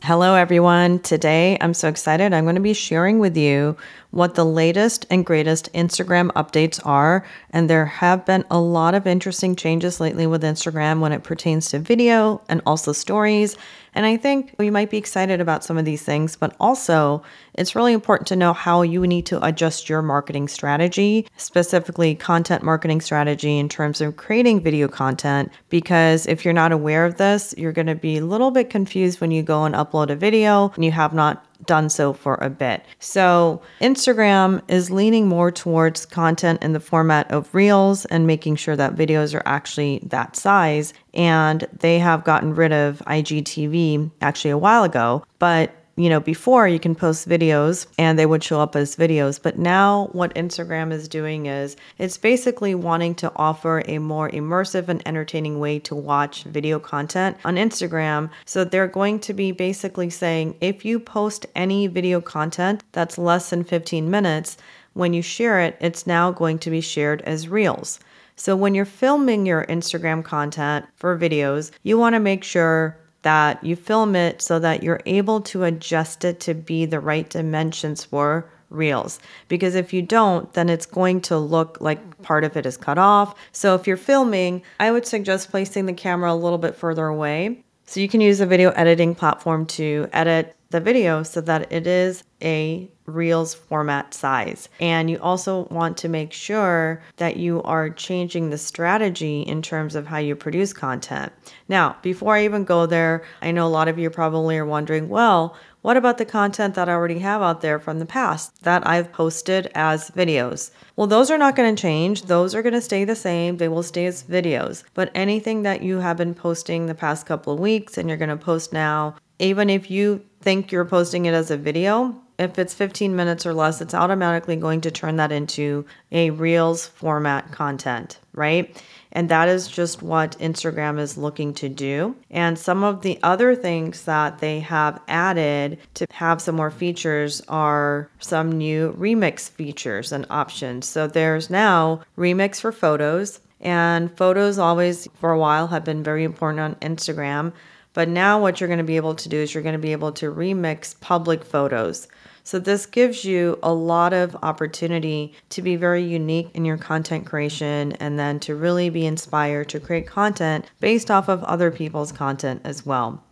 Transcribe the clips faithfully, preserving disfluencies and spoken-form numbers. Hello, everyone. Today, I'm so excited. I'm going to be sharing with you what the latest and greatest Instagram updates are. And there have been a lot of interesting changes lately with Instagram when it pertains to video and also stories. And I think you might be excited about some of these things, but also it's really important to know how you need to adjust your marketing strategy, specifically content marketing strategy in terms of creating video content, because if you're not aware of this, you're going to be a little bit confused when you go and upload a video and you have not done so for a bit. So Instagram is leaning more towards content in the format of reels and making sure that videos are actually that size. And they have gotten rid of I G T V actually a while ago, but you know, before you can post videos and they would show up as videos. But now what Instagram is doing is it's basically wanting to offer a more immersive and entertaining way to watch video content on Instagram. So they're going to be basically saying, if you post any video content that's less than fifteen minutes, when you share it, it's now going to be shared as reels. So when you're filming your Instagram content for videos, you want to make sure that you film it so that you're able to adjust it to be the right dimensions for reels. Because if you don't, then it's going to look like part of it is cut off. So if you're filming, I would suggest placing the camera a little bit further away. So you can use a video editing platform to edit the video so that it is a reels format size. And you also want to make sure that you are changing the strategy in terms of how you produce content. Now, before I even go there, I know a lot of you probably are wondering, well, what about the content that I already have out there from the past that I've posted as videos? Well, those are not going to change. Those are going to stay the same. They will stay as videos. But anything that you have been posting the past couple of weeks and you're going to post now, even if you think you're posting it as a video, if it's fifteen minutes or less, it's automatically going to turn that into a Reels format content, right? And that is just what Instagram is looking to do. And some of the other things that they have added to have some more features are some new remix features and options. So there's now remix for photos, and photos always for a while have been very important on Instagram. But now what you're going to be able to do is you're going to be able to remix public photos. So this gives you a lot of opportunity to be very unique in your content creation and then to really be inspired to create content based off of other people's content as well.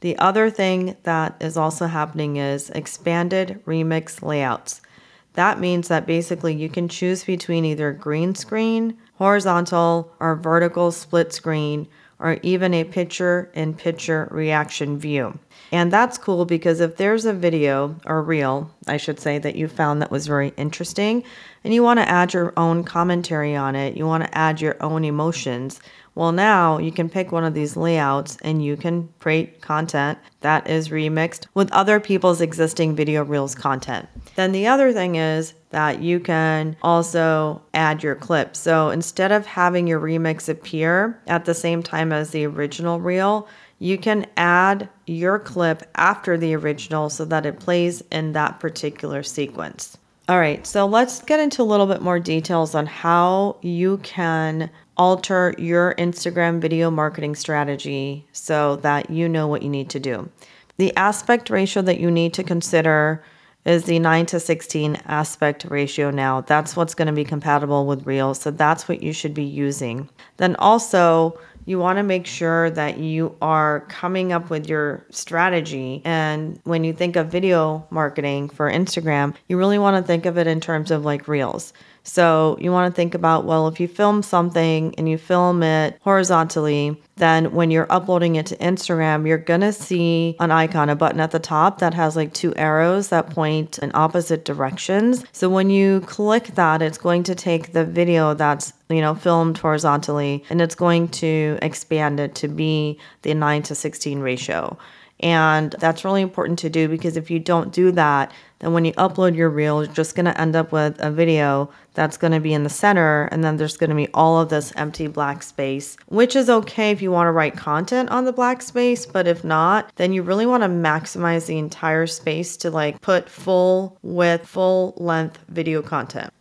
The other thing that is also happening is expanded remix layouts. That means that basically you can choose between either green screen, horizontal, or vertical split screen, or even a picture-in-picture reaction view. And that's cool because if there's a video or reel, I should say, that you found that was very interesting and you want to add your own commentary on it, you want to add your own emotions, well, now you can pick one of these layouts and you can create content that is remixed with other people's existing video reels content. Then the other thing is that you can also add your clip. So instead of having your remix appear at the same time as the original reel, you can add your clip after the original so that it plays in that particular sequence. All right, so let's get into a little bit more details on how you can alter your Instagram video marketing strategy so that you know what you need to do. The aspect ratio that you need to consider is the nine to sixteen aspect ratio now. That's what's going to be compatible with Reels, so that's what you should be using. Then also, you want to make sure that you are coming up with your strategy. And when you think of video marketing for Instagram, you really want to think of it in terms of like reels. So you want to think about, well, if you film something and you film it horizontally, then when you're uploading it to Instagram, you're going to see an icon, a button at the top that has like two arrows that point in opposite directions. So when you click that, it's going to take the video that's, you know, filmed horizontally and it's going to expand it to be the nine to sixteen ratio. And that's really important to do, because if you don't do that, then when you upload your reel, you're just going to end up with a video that's going to be in the center, and then there's going to be all of this empty black space, which is okay if you want to write content on the black space, but if not, then you really want to maximize the entire space to like put full width, full length video content.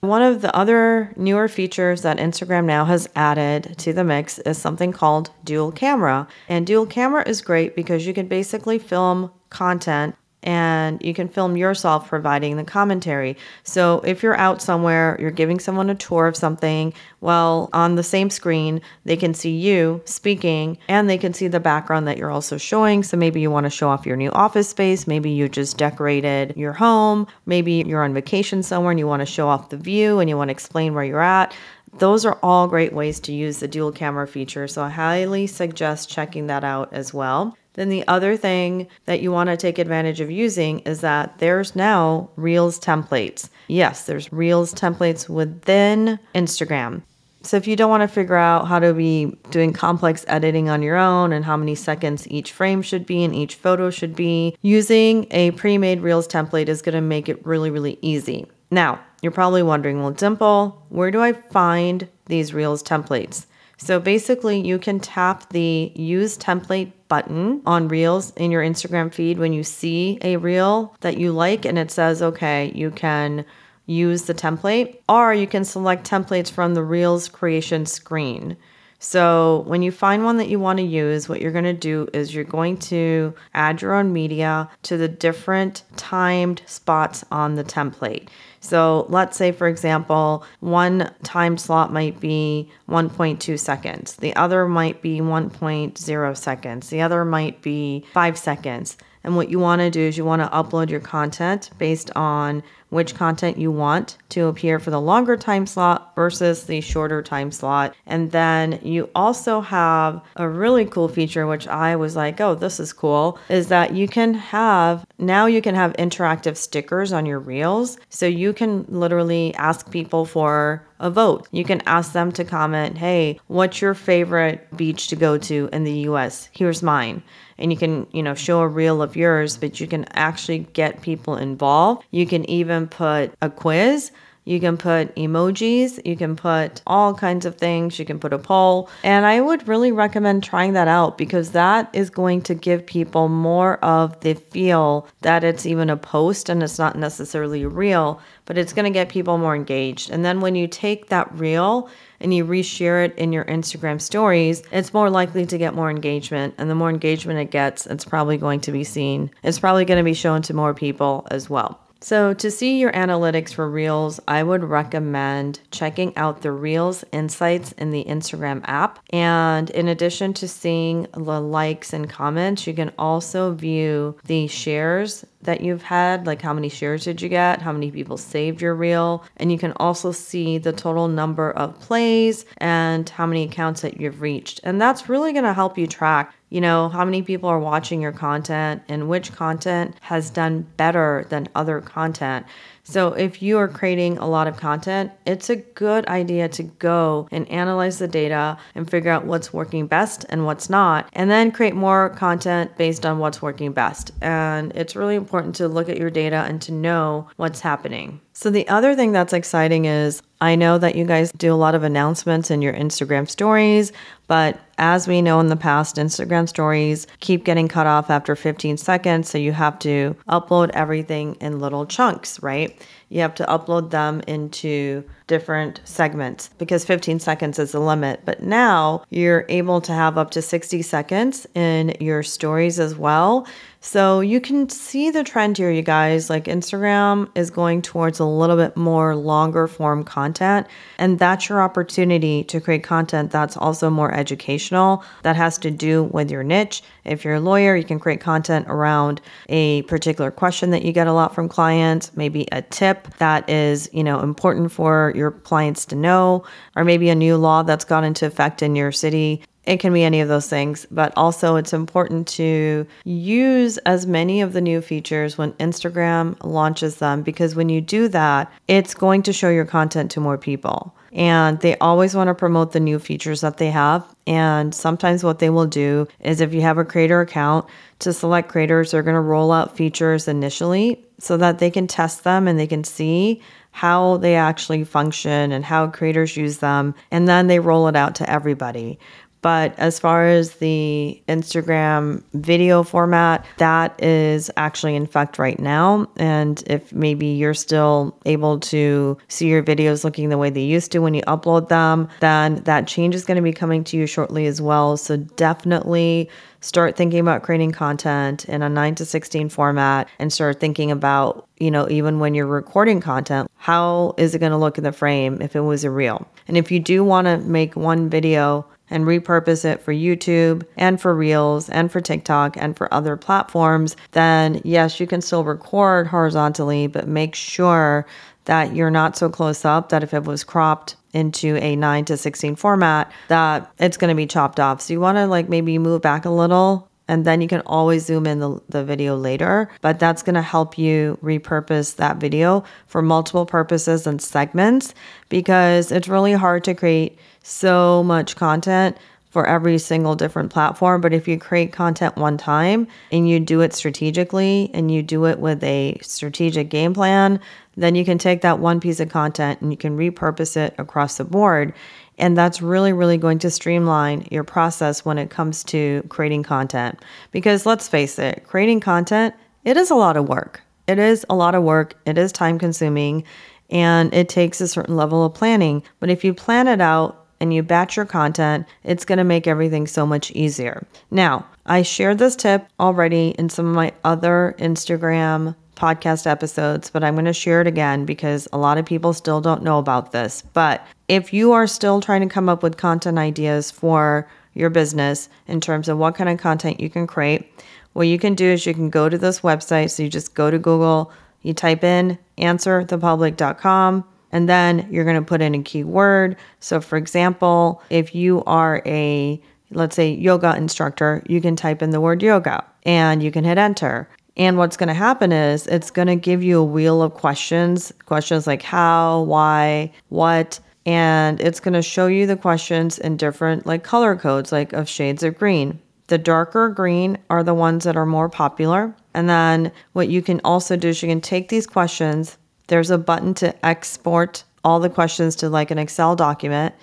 One of the other newer features that Instagram now has added to the mix is something called dual camera. And dual camera is great because you can basically film content and you can film yourself providing the commentary. So if you're out somewhere, you're giving someone a tour of something, well, on the same screen, they can see you speaking and they can see the background that you're also showing. So maybe you want to show off your new office space. Maybe you just decorated your home. Maybe you're on vacation somewhere and you want to show off the view and you want to explain where you're at. Those are all great ways to use the dual camera feature. So I highly suggest checking that out as well. Then the other thing that you want to take advantage of using is that there's now Reels templates. Yes, there's Reels templates within Instagram. So if you don't want to figure out how to be doing complex editing on your own and how many seconds each frame should be and each photo should be, using a pre-made Reels template is going to make it really, really easy. Now, you're probably wondering, well, Dimple, where do I find these Reels templates? So basically, you can tap the Use Template button on Reels in your Instagram feed when you see a reel that you like and it says, okay, you can use the template, or you can select templates from the Reels creation screen. So when you find one that you want to use, what you're going to do is you're going to add your own media to the different timed spots on the template. So let's say, for example, one time slot might be one point two seconds. The other might be one point zero seconds. The other might be five seconds. And what you want to do is you want to upload your content based on which content you want to appear for the longer time slot versus the shorter time slot. And then you also have a really cool feature, which I was like, oh, this is cool, is that you can have, now you can have interactive stickers on your reels. So you can literally ask people for a vote. You can ask them to comment, hey, what's your favorite beach to go to in the U S? Here's mine. And you can, you know, show a reel of yours, but you can actually get people involved. You can even put a quiz. You can put emojis, you can put all kinds of things, you can put a poll. And I would really recommend trying that out, because that is going to give people more of the feel that it's even a post and it's not necessarily real, but it's going to get people more engaged. And then when you take that reel and you reshare it in your Instagram stories, it's more likely to get more engagement. And the more engagement it gets, it's probably going to be seen. It's probably going to be shown to more people as well. So to see your analytics for Reels, I would recommend checking out the Reels Insights in the Instagram app. And in addition to seeing the likes and comments, you can also view the shares that you've had, like how many shares did you get, how many people saved your reel, and you can also see the total number of plays and how many accounts that you've reached. And that's really going to help you track, you know, how many people are watching your content and which content has done better than other content. So if you are creating a lot of content, it's a good idea to go and analyze the data and figure out what's working best and what's not, and then create more content based on what's working best. And it's really important to look at your data and to know what's happening. So the other thing that's exciting is, I know that you guys do a lot of announcements in your Instagram stories, but as we know in the past, Instagram stories keep getting cut off after fifteen seconds. So you have to upload everything in little chunks, right? You have to upload them into different segments because fifteen seconds is the limit. But now you're able to have up to sixty seconds in your stories as well. So you can see the trend here, you guys. Like Instagram is going towards a little bit more longer form content, and that's your opportunity to create content that's also more educational, that has to do with your niche. If you're a lawyer, you can create content around a particular question that you get a lot from clients, maybe a tip that is, you know, important for your clients to know, or maybe a new law that's gone into effect in your city. It can be any of those things, but also it's important to use as many of the new features when Instagram launches them, because when you do that, it's going to show your content to more people. And they always want to promote the new features that they have. And sometimes what they will do is, if you have a creator account, to select creators, they're going to roll out features initially so that they can test them and they can see how they actually function and how creators use them. And then they roll it out to everybody. But as far as the Instagram video format, that is actually in effect right now. And if maybe you're still able to see your videos looking the way they used to when you upload them, then that change is going to be coming to you shortly as well. So definitely start thinking about creating content in a nine to sixteen format, and start thinking about, you know, even when you're recording content, how is it going to look in the frame if it was a reel? And if you do want to make one video and repurpose it for YouTube and for Reels and for TikTok and for other platforms, then yes, you can still record horizontally, but make sure that you're not so close up that if it was cropped into a nine to sixteen format, that it's going to be chopped off. So you want to like maybe move back a little, and then you can always zoom in the, the video later, but that's going to help you repurpose that video for multiple purposes and segments, because it's really hard to create so much content for every single different platform. But if you create content one time and you do it strategically and you do it with a strategic game plan, then you can take that one piece of content and you can repurpose it across the board. And that's really, really going to streamline your process when it comes to creating content. Because let's face it, creating content, it is a lot of work. It is a lot of work. It is time consuming, and it takes a certain level of planning. But if you plan it out and you batch your content, it's going to make everything so much easier. Now, I shared this tip already in some of my other Instagram podcast episodes, but I'm going to share it again because a lot of people still don't know about this. But if you are still trying to come up with content ideas for your business in terms of what kind of content you can create, what you can do is you can go to this website. So you just go to Google, you type in answer the public dot com, and then you're going to put in a keyword. So for example, if you are a, let's say, yoga instructor, you can type in the word yoga and you can hit enter. And what's going to happen is it's going to give you a wheel of questions, questions like how, why, what, and it's going to show you the questions in different like color codes, like of shades of green. The darker green are the ones that are more popular. And then what you can also do is you can take these questions. There's a button to export all the questions to like an Excel document.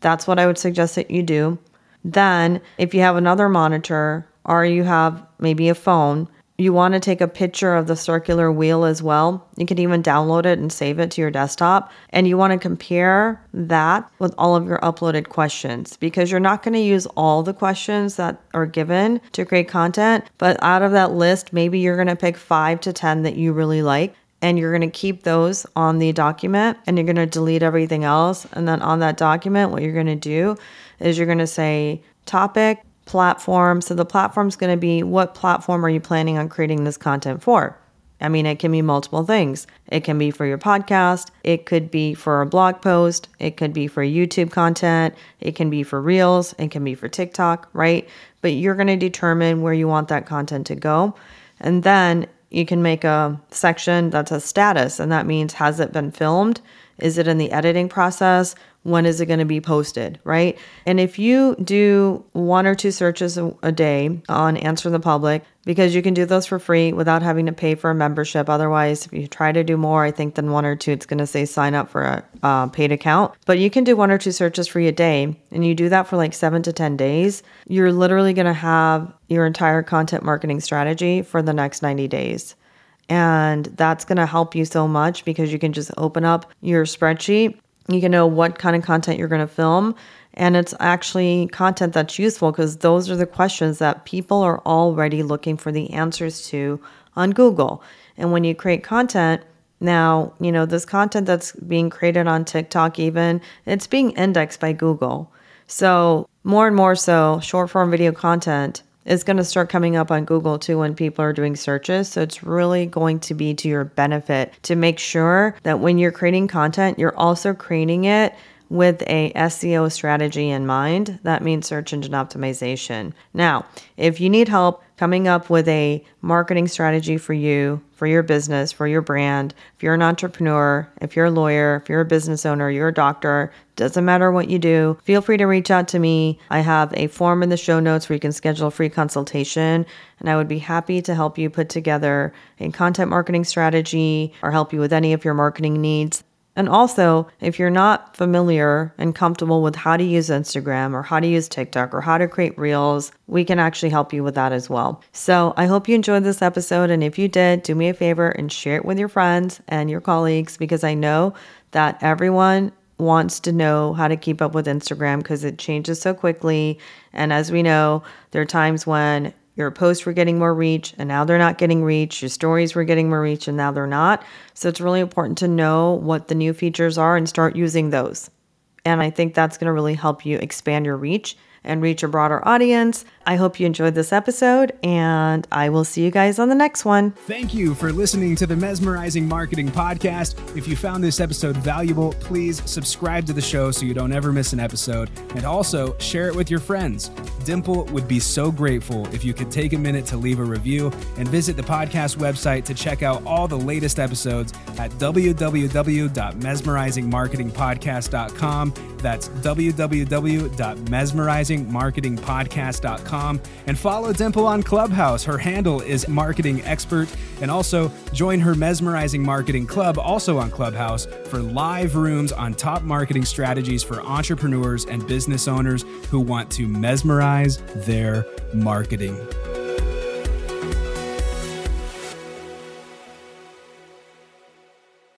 That's what I would suggest that you do. Then if you have another monitor or you have maybe a phone, you want to take a picture of the circular wheel as well. You can even download it and save it to your desktop. And you want to compare that with all of your uploaded questions, because you're not going to use all the questions that are given to create content. But out of that list, maybe you're going to pick five to ten that you really like. And you're going to keep those on the document, and you're going to delete everything else. And then on that document, what you're going to do is you're going to say topic, platform. So the platform's going to be, what platform are you planning on creating this content for? I mean, it can be multiple things. It can be for your podcast. It could be for a blog post. It could be for YouTube content. It can be for Reels. It can be for TikTok, right? But you're going to determine where you want that content to go. And then you can make a section that's a status. And that means, has it been filmed? Is it in the editing process? When is it going to be posted, right? And if you do one or two searches a day on Answer the Public, because you can do those for free without having to pay for a membership. Otherwise, if you try to do more, I think, than one or two, it's going to say sign up for a uh, paid account. But you can do one or two searches for a day, and you do that for like seven to ten days. You're literally going to have your entire content marketing strategy for the next ninety days. And that's going to help you so much, because you can just open up your spreadsheet. You can know what kind of content you're going to film. And it's actually content that's useful, because those are the questions that people are already looking for the answers to on Google. And when you create content, now, you know, this content that's being created on TikTok even, it's being indexed by Google. So more and more so, short form video content is going to start coming up on Google too when people are doing searches. So it's really going to be to your benefit to make sure that when you're creating content, you're also creating it with a S E O strategy in mind. That means search engine optimization. Now, if you need help coming up with a marketing strategy for you, for your business, for your brand, if you're an entrepreneur, if you're a lawyer, if you're a business owner, you're a doctor, doesn't matter what you do, feel free to reach out to me. I have a form in the show notes where you can schedule a free consultation, and I would be happy to help you put together a content marketing strategy or help you with any of your marketing needs. And also, if you're not familiar and comfortable with how to use Instagram or how to use TikTok or how to create reels, we can actually help you with that as well. So I hope you enjoyed this episode. And if you did, do me a favor and share it with your friends and your colleagues, because I know that everyone wants to know how to keep up with Instagram because it changes so quickly. And as we know, there are times when your posts were getting more reach and now they're not getting reach. Your stories were getting more reach and now they're not. So it's really important to know what the new features are and start using those. And I think that's going to really help you expand your reach and reach a broader audience. I hope you enjoyed this episode, and I will see you guys on the next one. Thank you for listening to the Mesmerizing Marketing Podcast. If you found this episode valuable, please subscribe to the show so you don't ever miss an episode, and also share it with your friends. Dimple would be so grateful if you could take a minute to leave a review, and visit the podcast website to check out all the latest episodes at w w w dot mesmerizing marketing podcast dot com. That's w w w dot mesmerizing marketing podcast dot com. And follow Dimple on Clubhouse. Her handle is Marketing Expert. And also join her Mesmerizing Marketing Club, also on Clubhouse, for live rooms on top marketing strategies for entrepreneurs and business owners who want to mesmerize their marketing.